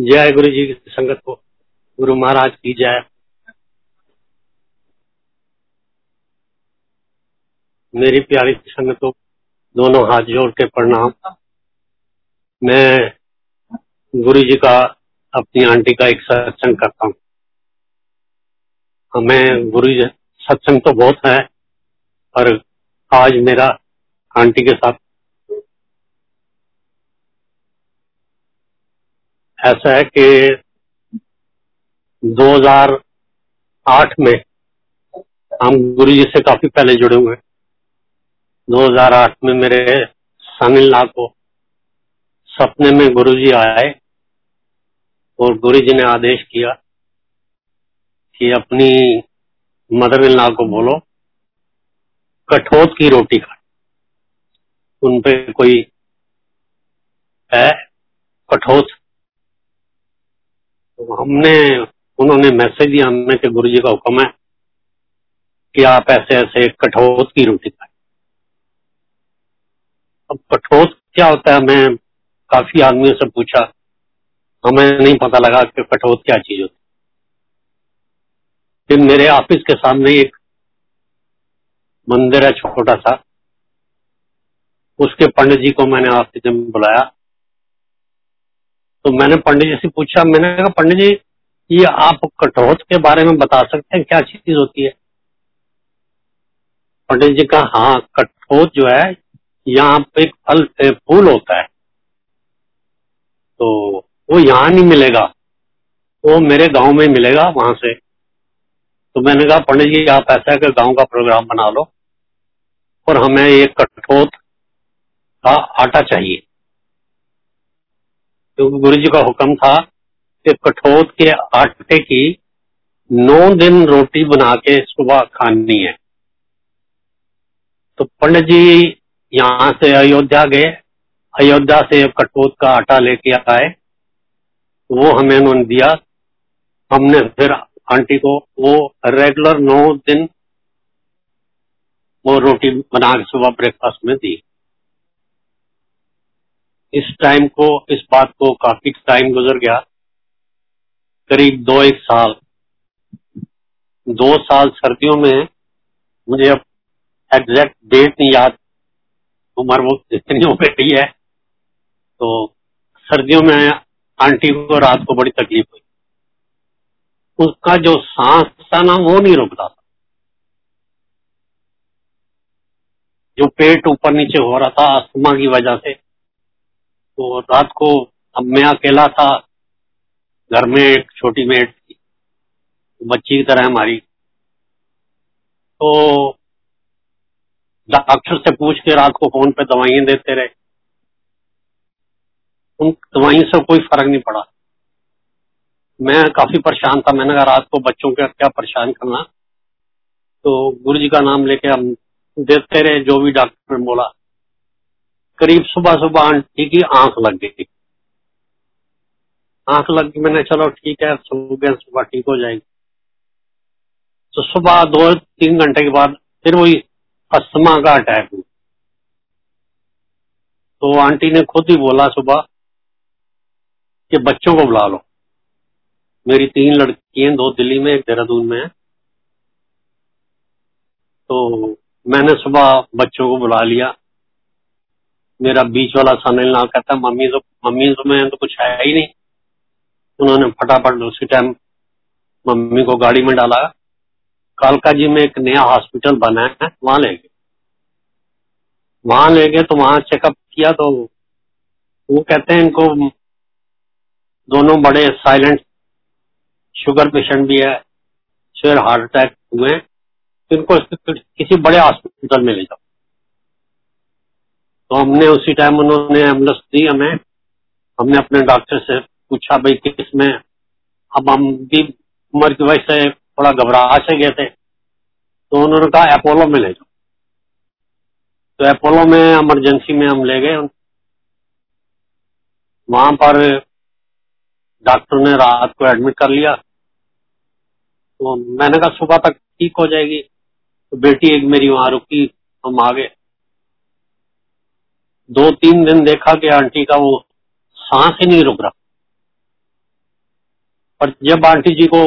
जय गुरु जी की संगत को, गुरु महाराज की जय। मेरी प्यारी संगतों, दोनों हाथ जोड़ के प्रणाम। मैं गुरु जी का, अपनी आंटी का एक सत्संग करता हूँ। हमें गुरु जी सत्संग तो बहुत है, पर आज मेरा आंटी के साथ ऐसा है कि 2008 में, हम गुरु जी से काफी पहले जुड़े हुए हैं। 2008 में मेरे सुनील को सपने में गुरु जी आए और गुरु जी ने आदेश किया कि अपनी मदर इन लॉ को बोलो कठोत की रोटी खा। उनपे कोई है कठोत, तो उन्होंने मैसेज दिया हमें कि गुरु जी का हुक्म है कि आप ऐसे ऐसे कठोत की रोटी खाएं। अब कठोत क्या होता है, मैं काफी आदमियों से पूछा, हमें नहीं पता लगा कि कठोत क्या चीज होती। फिर मेरे ऑफिस के सामने एक मंदिर है छोटा सा, उसके पंडित जी को मैंने ऑफिस में बुलाया। तो मैंने पंडित जी से पूछा, मैंने कहा पंडित जी ये आप कठोत के बारे में बता सकते हैं, क्या चीज होती है? पंडित जी का हाँ, कठोत जो है यहाँ पे एक फल फूल होता है, तो वो यहाँ नहीं मिलेगा, वो मेरे गांव में मिलेगा वहां से। तो मैंने कहा पंडित जी आप ऐसा है कि गांव का प्रोग्राम बना लो और हमें ये कठोत का आटा चाहिए, क्योंकि गुरु जी का हुक्म था कि कठोत के आटे की 9 दिन रोटी बना के सुबह खानी है। तो पंडित जी यहाँ से अयोध्या गए, अयोध्या से कठोत का आटा लेके आए, वो हमें उन्होंने दिया। हमने फिर आंटी को वो रेगुलर 9 दिन वो रोटी बना के सुबह ब्रेकफास्ट में दी। इस बात को काफी टाइम गुजर गया, करीब 2-1 साल। 2 साल सर्दियों में, मुझे अब एग्जैक्ट डेट नहीं याद, उम्र वो इतनी हो गई है। तो सर्दियों में आंटी को रात को बड़ी तकलीफ हुई, उसका जो सांस था ना वो नहीं रुकता था, जो पेट ऊपर नीचे हो रहा था अस्थमा की वजह से। तो रात को, अब मैं अकेला था घर में, एक छोटी मेट थी बच्ची की तरह हमारी, तो डॉक्टर से पूछ के रात को फोन पे दवाइयां देते रहे। उन दवाइयों से कोई फर्क नहीं पड़ा, मैं काफी परेशान था। मैंने कहा रात को बच्चों का क्या परेशान करना, तो गुरु जी का नाम लेके हम देते रहे जो भी डॉक्टर ने बोला। करीब सुबह आंटी की आंख लग गई, मैंने चलो ठीक है सुबह ठीक हो जाएगी। तो सुबह 2-3 घंटे के बाद फिर वही अस्थमा का अटैक हुआ। तो आंटी ने खुद ही बोला सुबह कि बच्चों को बुला लो। मेरी 3 लड़कियां, 2 दिल्ली में, 1 देहरादून में है। तो मैंने सुबह बच्चों को बुला लिया। मेरा बीच वाला सुनील ना कहता मम्मी तो मैं तो कुछ है ही नहीं। उन्होंने फटाफट उसी टाइम मम्मी को गाड़ी में डाला। कालकाजी में एक नया हॉस्पिटल बना है, वहां ले गए तो वहां चेकअप किया। तो वो कहते हैं इनको दोनों बड़े साइलेंट, शुगर पेशेंट भी है, फिर हार्ट अटैक हुए, इनको किसी बड़े हॉस्पिटल में ले जाओ। तो हमने उसी टाइम, उन्होंने एम्बुलेंस दी हमें। हमने अपने डॉक्टर से पूछा भाई किसमें, अब हम भी उम्र की वजह से थोड़ा घबराह से गए थे। तो उन्होंने कहा अपोलो में ले जाओ। तो अपोलो में इमरजेंसी में हम ले गए। वहां पर डॉक्टर ने रात को एडमिट कर लिया। तो मैंने कहा सुबह तक ठीक हो जाएगी। तो बेटी एक मेरी वहां रुकी, हम आ गए। 2-3 दिन देखा कि आंटी का वो सांस ही नहीं रुक रहा। और जब आंटी जी को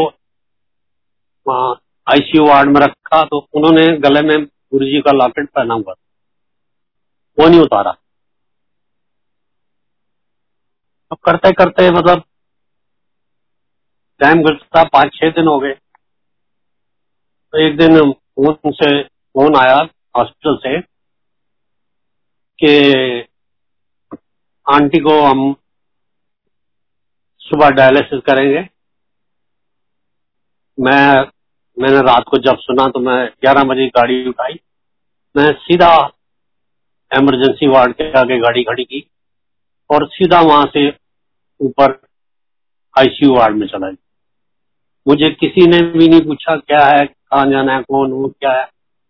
आईसीयू वार्ड में रखा तो उन्होंने गले में गुरुजी का लॉकेट पहना हुआ था, वो नहीं उतारा। अब करते करते मतलब टाइम गुजरता, 5-6 दिन हो गए। तो एक दिन उनसे फोन आया हॉस्पिटल से कि आंटी को हम सुबह डायलिसिस करेंगे। मैंने रात को जब सुना तो मैं 11 बजे गाड़ी उठाई, मैं सीधा इमरजेंसी वार्ड के आगे गाड़ी खड़ी की और सीधा वहां से ऊपर आईसीयू वार्ड में चला गया। मुझे किसी ने भी नहीं पूछा क्या है, कहाँ जाना है, कौन हो, क्या है,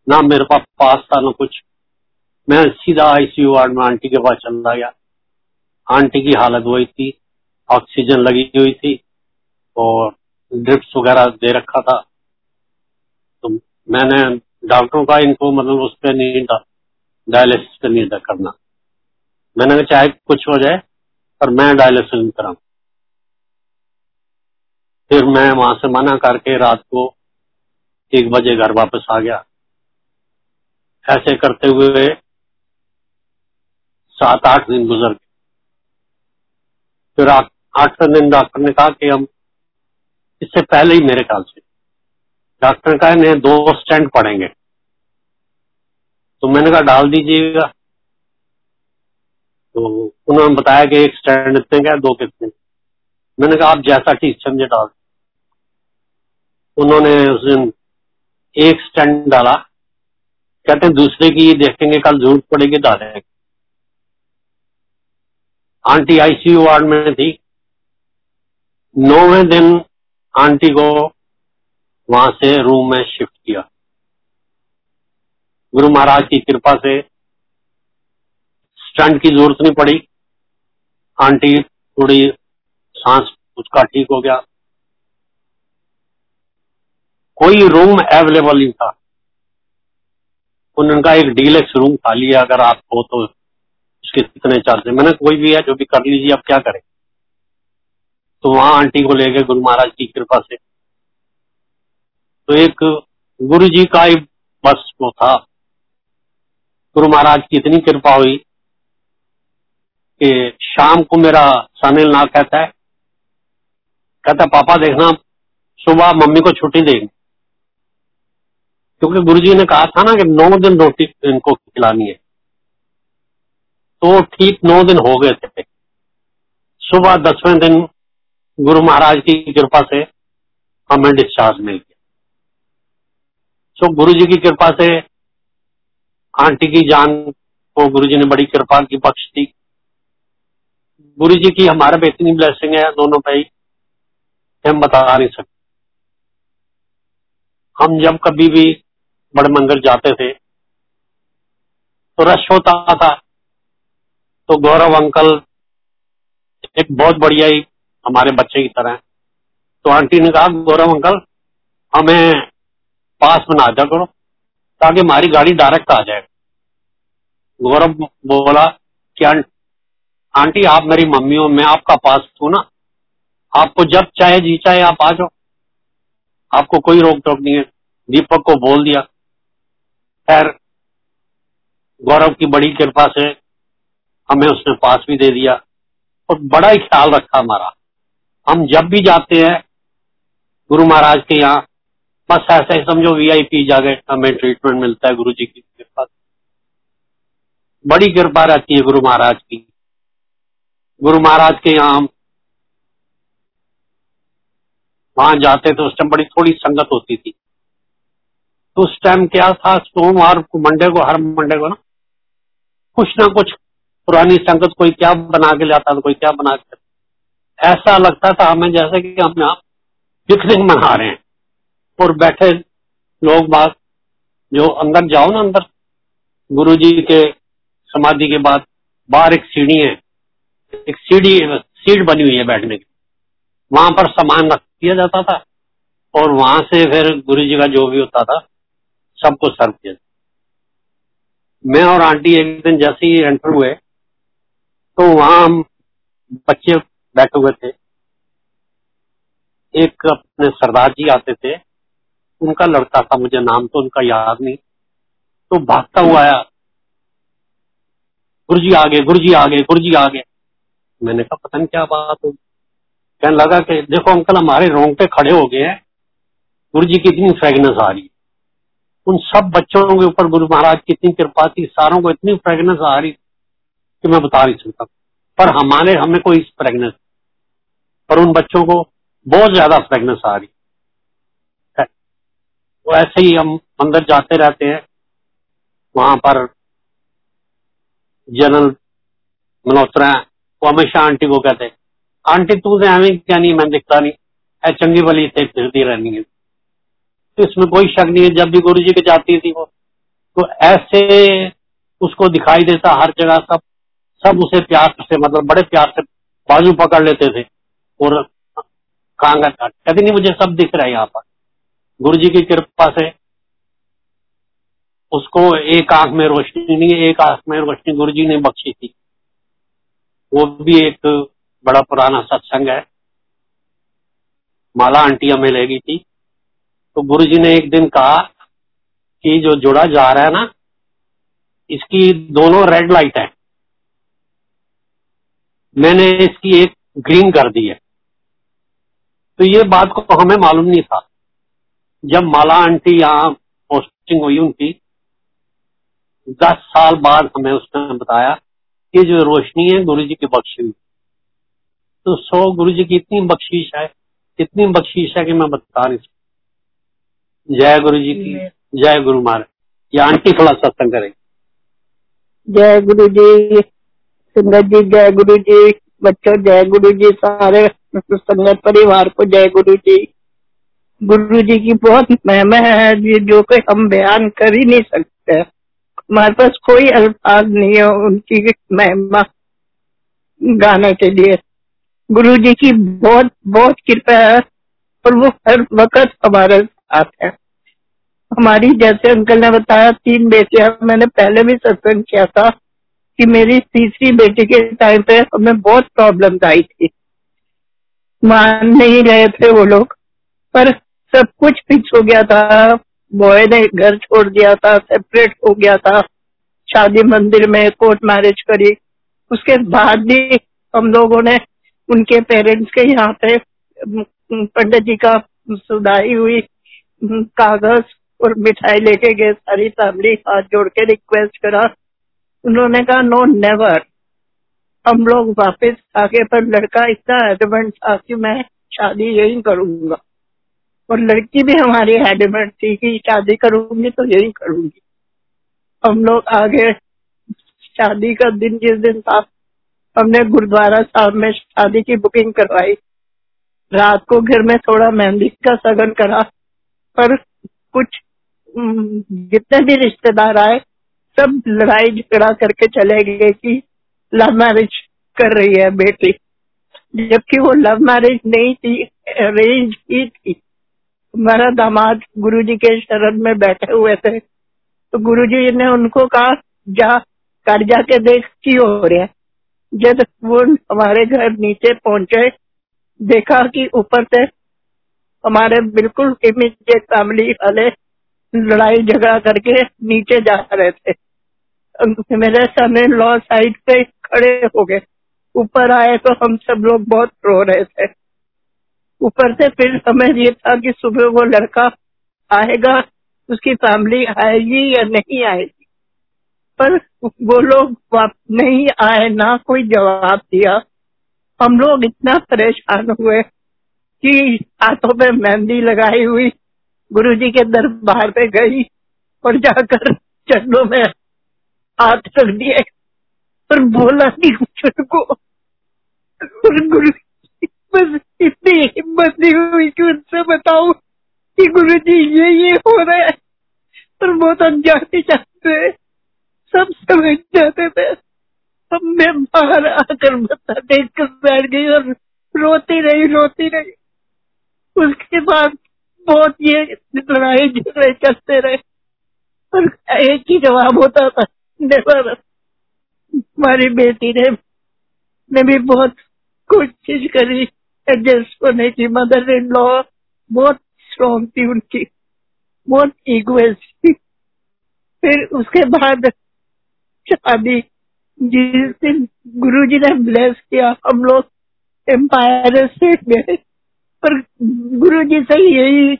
ना मेरे पास पास था ना कुछ। मैं सीधा आईसीयू वार्ड में आंटी के पास चला गया। आंटी की हालत वही थी, ऑक्सीजन लगी हुई थी और ड्रिप्स वगैरह दे रखा था। तो मैंने डॉक्टरों का इनको मतलब उस पर नहीं, डायलिसिस पे नहीं करना, मैंने कहा चाहे कुछ हो जाए पर मैं डायलिसिस कराऊं। फिर मैं वहां से मना करके रात को 1 बजे घर वापस आ गया। ऐसे करते हुए 7-8 दिन गुजर गए। फिर 8-9 दिन डॉक्टर ने कहा कि हम इससे पहले ही, मेरे ख्याल से डॉक्टर ने कहा इन्हें 2 स्टेंट पड़ेंगे। तो मैंने कहा डाल दीजिएगा। तो उन्होंने बताया कि 1 स्टेंट इतने का, 2 कितने। मैंने कहा आप जैसा ठीक समझे डाल। उन्होंने उस दिन 1 स्टेंट डाला, कहते हैं दूसरे की देखेंगे, कल जरूरत पड़ेगी डालेंगे। आंटी आईसीयू वार्ड में थी। 9वें दिन आंटी को वहां से रूम में शिफ्ट किया। गुरु महाराज की कृपा से स्टंट की जरूरत नहीं पड़ी, आंटी थोड़ी सांस उसका ठीक हो गया। कोई रूम अवेलेबल नहीं था, उनका एक डीलक्स रूम खाली है, अगर आप हो तो उसके कितने चार्जेस। मैंने कोई भी है जो भी कर लीजिए, आप क्या करें। तो वहां आंटी को ले गए गुरु महाराज की कृपा से। तो एक गुरु जी का ही बस वो था, गुरु महाराज की इतनी कृपा हुई कि शाम को मेरा सुनील ना कहता है पापा देखना सुबह मम्मी को छुट्टी देंगे, क्योंकि गुरु जी ने कहा था ना कि 9 दिन रोटी इनको खिलानी है। तो ठीक 9 दिन हो गए थे। सुबह 10वें दिन गुरु महाराज की कृपा से हमें डिस्चार्ज मिल गया। तो गुरु जी की कृपा से आंटी की जान को गुरु जी ने बड़ी कृपा की बख्श दी। गुरु जी की हमारे पे इतनी ब्लेसिंग है दोनों पे ही, हम बता नहीं सकते। हम जब कभी भी बड़े मंदिर जाते थे तो रश होता था, तो गौरव अंकल एक बहुत बढ़िया ही हमारे बच्चे की तरह है। तो आंटी ने कहा गौरव अंकल हमें पास बना दिया करो ताकि हमारी गाड़ी डायरेक्ट आ जाए। गौरव बोला कि आंटी आप मेरी मम्मी हो, मैं आपका पास हूं ना, आपको जब चाहे जी चाहे आप आ जाओ, आपको कोई रोक टोक नहीं है। दीपक को बोल दिया। खैर गौरव की बड़ी कृपा से हमें उसने पास भी दे दिया और बड़ा ही ख्याल रखा हमारा। हम जब भी जाते हैं गुरु महाराज के यहाँ, बस ऐसा ही समझो वीआईपी जाके हमें ट्रीटमेंट मिलता है। गुरु जी की कृपा, बड़ी कृपा रहती है गुरु महाराज की। गुरु महाराज के यहाँ हम वहां जाते तो उस टाइम बड़ी थोड़ी संगत होती थी। तो उस टाइम क्या था, सोमवार को मंडे को, हर मंडे को ना कुछ पुरानी संगत, कोई क्या बना के लाता था, कोई क्या बना के। ऐसा लगता था हमें जैसे कि हम यहाँ पिकनिक मना रहे हैं और बैठे लोग बात जो अंदर जाओ ना, अंदर गुरुजी के समाधि के बाद बाहर एक सीढ़ी है, एक सीट बनी हुई है बैठने की, वहां पर सामान रख दिया जाता था और वहां से फिर गुरुजी का जो भी होता था सबको सर्व किया। मैं और आंटी एक दिन जैसे ही एंटर हुए तो वहां हम बच्चे बैठे हुए थे, एक अपने सरदार जी आते थे, उनका लड़का था, मुझे नाम तो उनका याद नहीं, तो भागता हुआ आया, गुरुजी आगे, गुरुजी आगे, गुरुजी आगे। मैंने कहा पता नहीं क्या बात होगी, कहने लगा कि देखो अंकल हमारे रोंगटे खड़े हो गए हैं, गुरुजी की इतनी फ्रेगनेंस आ रही है। उन सब बच्चों के ऊपर गुरु महाराज की इतनी कृपा थी, सारों को इतनी फ्रेगनेंस आ रही कि मैं बता नहीं सकता, पर हमारे हमें कोई फ्रेगनेंस, पर उन बच्चों को बहुत ज्यादा फ्रेगनेंस आ रही। तो ऐसे ही हम अंदर जाते रहते हैं, वहां पर जनरल मल्होत्रा है, वो हमेशा आंटी को कहते हैं, आंटी तू से हमें क्या नहीं, मैं दिखता नहीं है, चंगी भली से फिरती रहनी है। तो इसमें कोई शक नहीं है, जब भी गुरु जी के जाती थी वो तो ऐसे उसको दिखाई देता हर जगह, सब उसे प्यार से, मतलब बड़े प्यार से बाजू पकड़ लेते थे और कांगा काट, कभी नहीं मुझे सब दिख रहा है। यहाँ पर गुरु जी की कृपा से उसको एक आंख में रोशनी नहीं, एक आंख में रोशनी गुरु जी ने बख्शी थी। वो भी एक बड़ा पुराना सत्संग है, माला आंटी हमें ले गई थी, तो गुरु जी ने एक दिन कहा कि जो जुड़ा जा रहा है ना, इसकी दोनों रेड लाइट है, मैंने इसकी एक ग्रीन कर दी है। तो ये बात को हमें मालूम नहीं था, जब माला आंटी यहाँ पोस्टिंग हुई उनकी 10 साल बाद हमें उसने बताया कि जो रोशनी है गुरु जी की बख्शीश। तो गुरु जी की इतनी बख्शीश है कि मैं बता नहीं सकता। जय गुरु जी की, जय गुरु महाराज। ये आंटी थोड़ा सत्संग करेगी। जय गुरु जी, सुंदर जी जय गुरु जी, बच्चों जय गुरु जी, सारे संगत परिवार को जय गुरु जी। गुरु जी की बहुत महिमा है जी, जो कोई हम बयान कर ही नहीं सकते, हमारे पास कोई अल्फाज नहीं है उनकी महिमा गाने के लिए। गुरु जी की बहुत बहुत कृपा है और वो हर वक्त हमारे साथ है। हमारी, जैसे अंकल ने बताया, 3 बेटियां, मैंने पहले भी सत्संग किया था कि मेरी तीसरी बेटी के टाइम पे हमें बहुत प्रॉब्लम आई थी, मान नहीं रहे थे वो लोग, पर सब कुछ फिक्स हो गया था। बॉय ने घर छोड़ दिया था, सेपरेट हो गया था, शादी मंदिर में कोर्ट मैरिज करी। उसके बाद भी हम लोगों ने उनके पेरेंट्स के यहाँ पे पंडित जी का सुधाई हुई कागज और मिठाई लेके गए, सारी फैमिली हाथ जोड़ के रिक्वेस्ट करा। उन्होंने कहा नो नेवर। हम लोग वापस आगे, पर लड़का इतना एडमेंट था कि मैं शादी यही करूंगा, और लड़की भी हमारी एडमेंट थी कि शादी करूंगी तो यही करूंगी। हम लोग आगे, शादी का दिन जिस दिन था, हमने गुरुद्वारा साहब में शादी की बुकिंग करवाई। रात को घर में थोड़ा मेहंदी का सगन करा, पर कुछ जितने भी रिश्तेदार आए सब लड़ाई झगड़ा करके चले गए कि लव मैरिज कर रही है बेटी, जबकि वो लव मैरिज नहीं थी, अरेंज ही थी। हमारा दामाद गुरुजी के शरण में बैठे हुए थे, तो गुरुजी ने उनको कहा जा कर जाके देख की हो रहा है। जब वो हमारे घर नीचे पहुंचे, देखा कि ऊपर से हमारे बिल्कुल इमीडिएट फैमिली वाले लड़ाई झगड़ा करके नीचे जा रहे थे। मेरे सन लॉ साइड पे खड़े हो गए, ऊपर आए तो हम सब लोग बहुत रो रहे थे। ऊपर से फिर हमें ये था कि सुबह वो लड़का आएगा, उसकी फैमिली आएगी या नहीं आएगी, पर वो लोग नहीं आए, ना कोई जवाब दिया। हम लोग इतना परेशान हुए कि हाथों पे मेहंदी लगाई हुई गुरुजी के दरबार पे गई और जाकर चरणों में हाथ कर दिए, पर बोला नहीं कुछ उनको। गुरु बस इतनी हिम्मत नहीं हुई कि उनसे बताओ कि गुरु जी ये हो रहा है, पर वो तो जाते जाते सब समझ जाते थे। अब मैं बाहर आकर बता देख कर बैठ गई और रोती रही। उसके बाद बहुत ये लड़ाई झगड़े करते रहे, और एक ही जवाब होता था नेवर। हमारी बेटी ने भी बहुत कोशिश करी, एडजस्ट होने की। मदर इन लॉ बहुत स्ट्रॉन्ग थी उनकी, बहुत इगोइस्ट थी। फिर उसके बाद शादी, जिस दिन गुरु जी ने ब्लेस किया हम लोग एम्पायर स्टेट गए, पर गुरु जी से यही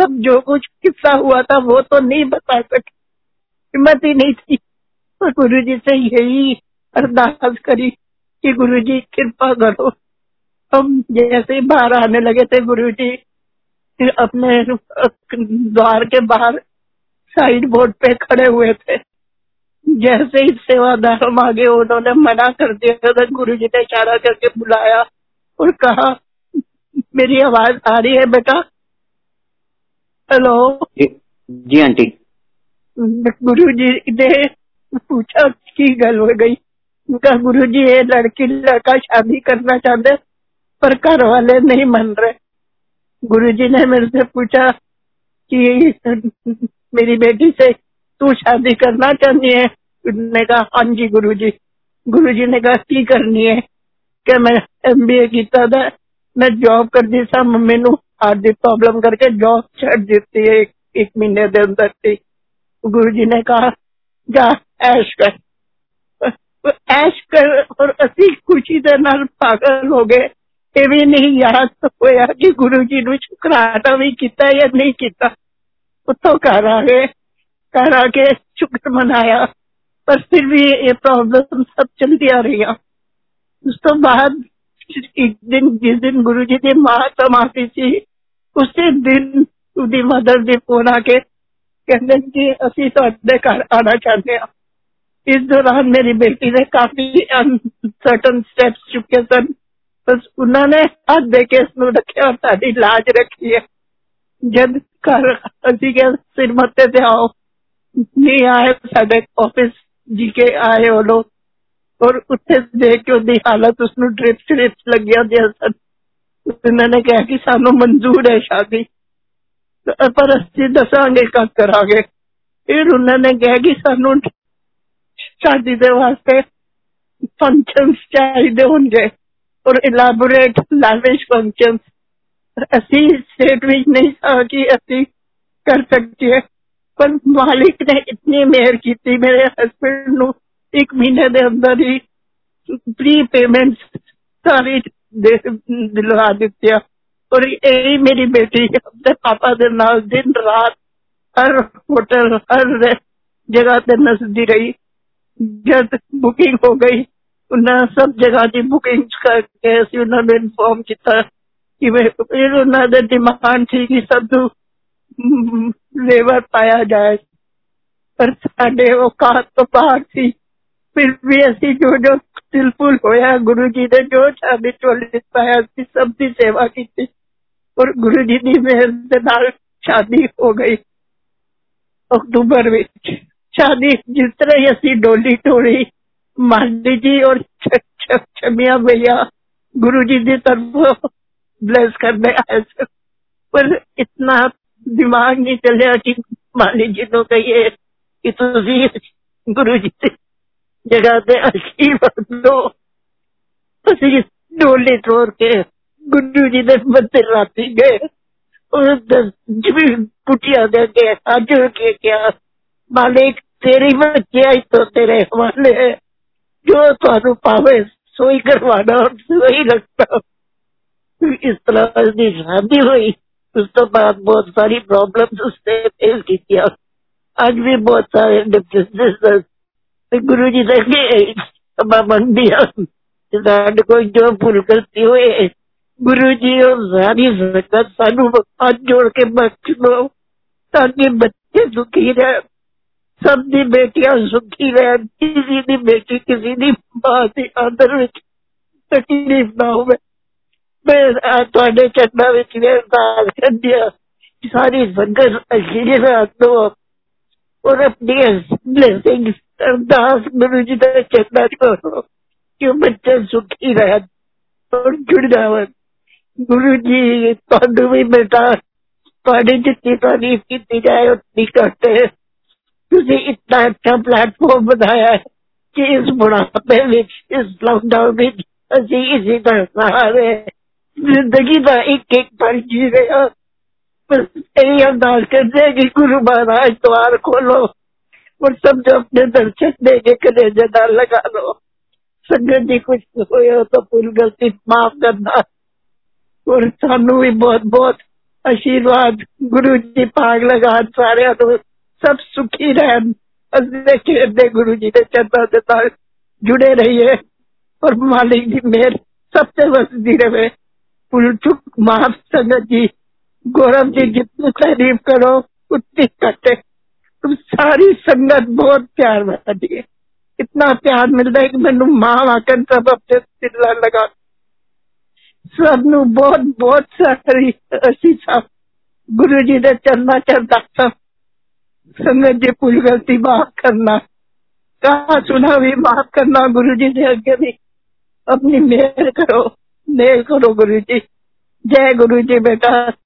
सब जो कुछ किस्सा हुआ था वो तो नहीं बता सके, हिम्मत ही नहीं थी। और गुरु जी से यही अरदास करी कि गुरु जी कृपा करो। हम जैसे बाहर आने लगे थे गुरु जी अपने द्वार के बाहर साइड बोर्ड पे खड़े हुए थे, जैसे ही सेवादार हम आगे उन्होंने मना कर दिया तो गुरु जी ने इशारा करके बुलाया और कहा, मेरी आवाज आ रही है बेटा? हेलो जी आंटी। गुरु जी ने पूछा की गल हो गई? उनका गुरु जी ये लड़की लड़का शादी करना चाहते पर घर वाले नहीं मान रहे। गुरु जी ने मेरे से पूछा कि मेरी बेटी से तू शादी करना चाहती है? उसने कहा हाँ जी गुरु जी। गुरु जी ने कहा की करनी है? क्या मैं MBA किया था, मैं जॉब कर दी सा, मम्मी नु हार्ट दी प्रॉब्लम करके जॉब छड़ देती है एक महीने के अंदर थी। गुरु जी ने कहा जा ऐश कर, ऐश कर। और असि खुशी दे नाल पागल हो गए। ਇਹ ਵੀ ਨਹੀਂ ਯਾਦ ਹੋਇਆ ਕਿ ਗੁਰੂ ਜੀ ਨੂੰ ਸ਼ੁਕਰਾਨਾ ਵੀ ਕੀਤਾ ਜਾਂ ਨਹੀਂ ਕੀਤਾ। ਉੱਥੋਂ ਘਰ ਆ ਗਏ, ਘਰ ਆ ਕੇ ਸ਼ੁਕਰ ਮਨਾਇਆ, ਪਰ ਫਿਰ ਵੀ ਇਹ ਪ੍ਰੋਬਲਮ ਸਭ ਚਲਦੀਆਂ ਰਹੀਆਂ। ਉਸ ਤੋਂ ਬਾਅਦ ਇੱਕ ਦਿਨ, ਜਿਸ ਦਿਨ ਗੁਰੂ ਜੀ ਦੀ ਮਾਂ ਸਮਾਧੀ ਸੀ, ਉਸੇ ਦਿਨ ਉਹਦੀ ਮਦਰ ਦੇ ਫੋਨ ਆ ਕੇ ਕਹਿੰਦੇ ਕਿ ਅਸੀਂ ਤੁਹਾਡੇ ਘਰ ਆਉਣਾ ਚਾਹੁੰਦੇ ਹਾਂ। ਇਸ ਦੌਰਾਨ ਮੇਰੀ ਬੇਟੀ ਨੇ ਕਾਫੀ ਅਨਸਰਟਨ ਸਟੈਪਸ ਚੁੱਕੇ ਸਨ। बस उन्होंने हाथ देके इसमें रखे और सारी लाज रखी है। जब घर असी के सिर मत्ते से आओ नहीं आए, साडे ऑफिस जी के आए वो लोग और उत्थे देख के उसकी हालत, उसनु ड्रिप्स लगिया दिया सन। उन्होंने कहा कि सानू मंजूर है शादी, पर असी दसांगे कब करांगे। फिर उन्होंने कहा कि सानू शादी दे वास्ते फंक्शन चाहिए होंगे और इलाबोरेट लाविश फंक्शन। असी स्टेट विच नहीं था कि असी कर सकती है, पर मालिक ने इतनी मेहर की थी। मेरे हस्बैंड नू एक महीने के अंदर ही प्री पेमेंट सारी दिलवा दी और यही मेरी बेटी अपने पापा के नाल दिन रात हर होटल हर जगह से नसदी रही। जब बुकिंग हो गई उन्हें सब जगह की बुकिंग करके उन्होंने इन्फॉर्म किया कि फिर उन्होंने डिमांड थी कि सब लेबर पाया जाए, पर साढ़े औकात तो बाहर थी। फिर भी असी जो जो दिलफुल होया, गुरु जी ने जो शादी चोली पाया सब की सेवा की थी और गुरु जी की मेहर के नाल शादी हो गई अक्टूबर में। शादी जिस तरह ही असी डोली टोली, माली जी और छमिया भैया गुरु जी की तरफ ब्लेस करने आए, पर इतना दिमाग नहीं चलिया कि माली जी को कहिए कि तुम गुरु जी की जगह से आशीर्वाद दो। असि डोली तोड़ के गुरु जी के मंदिर राती गए और कुटिया दे के हाथ जोड़ के क्या मालिक तेरी बच्चे तो तेरे हवाले है, जो थानू पावे सोई करवाना सोई रखना। इस तरह उसकी शादी हुई। उस तो बाद बहुत सारी प्रॉब्लम उसने फेस की, आज भी बहुत सारे डिफरेंसेस। गुरु जी ने क्षमा मांग दिया, साडे कोई जो भूल करती हुए गुरु जी और सारी संगत सानू हाथ जोड़ के बख्श दो ताकि बच्चे दुखी रहे, सब दी बेटियां सुखी रहन, किसी दी बेटी किसी दी मां दी आदर विच तकलीफ ना होवे। मैं तुहाडे चरणा विच अरदास करदी हां कि सारी संगत आशीर्वाद दो और अपनी ब्लेसिंग्स अरदास गुरु जी दे चरणा च करो कि बच्चे सुखी रहन और जुड़ जावन। गुरु जी तुहानू भी बेटा तुहाडी जितनी तारीफ की जाए उतनी घट है। तुझे इतना अच्छा प्लेटफॉर्म बनाया है कि इस बुढ़ापे में, इस लॉकडाउन में असी इसी तरह सहारे जिंदगी का एक एक पल जी रहे, यही अरदास करते हैं कि गुरु महाराज द्वार खोलो और सब जो अपने दर्शन देके कलेजा लगा लो। संगत जी कुछ हो तो पूरी गलती माफ करना और सानू भी बहुत बहुत आशीर्वाद गुरु जी पाग लगा सारे सब सुखी रहन। खेलते गुरु जी के चरणा के ताल जुड़े रहिए और मालिक जी मेहर सबसे वसदी रहे। पूरी चुप माफ संगत जी, गौरव जी जितनी तारीफ करो उतनी कटे। तुम सारी संगत बहुत प्यार बताती है, इतना प्यार मिलता है कि मैनू मां आकर सब अपने तिल्ला लगा। सबनू बहुत बहुत सारी असीसा गुरु जी दे चरणा चढ़दा। संगत जी पूरी गलती माफ करना, कहा सुना भी माफ करना। गुरु जी दे अगे भी अपनी मेहर करो, मेहर करो गुरु जी। जय गुरु जी बेटा।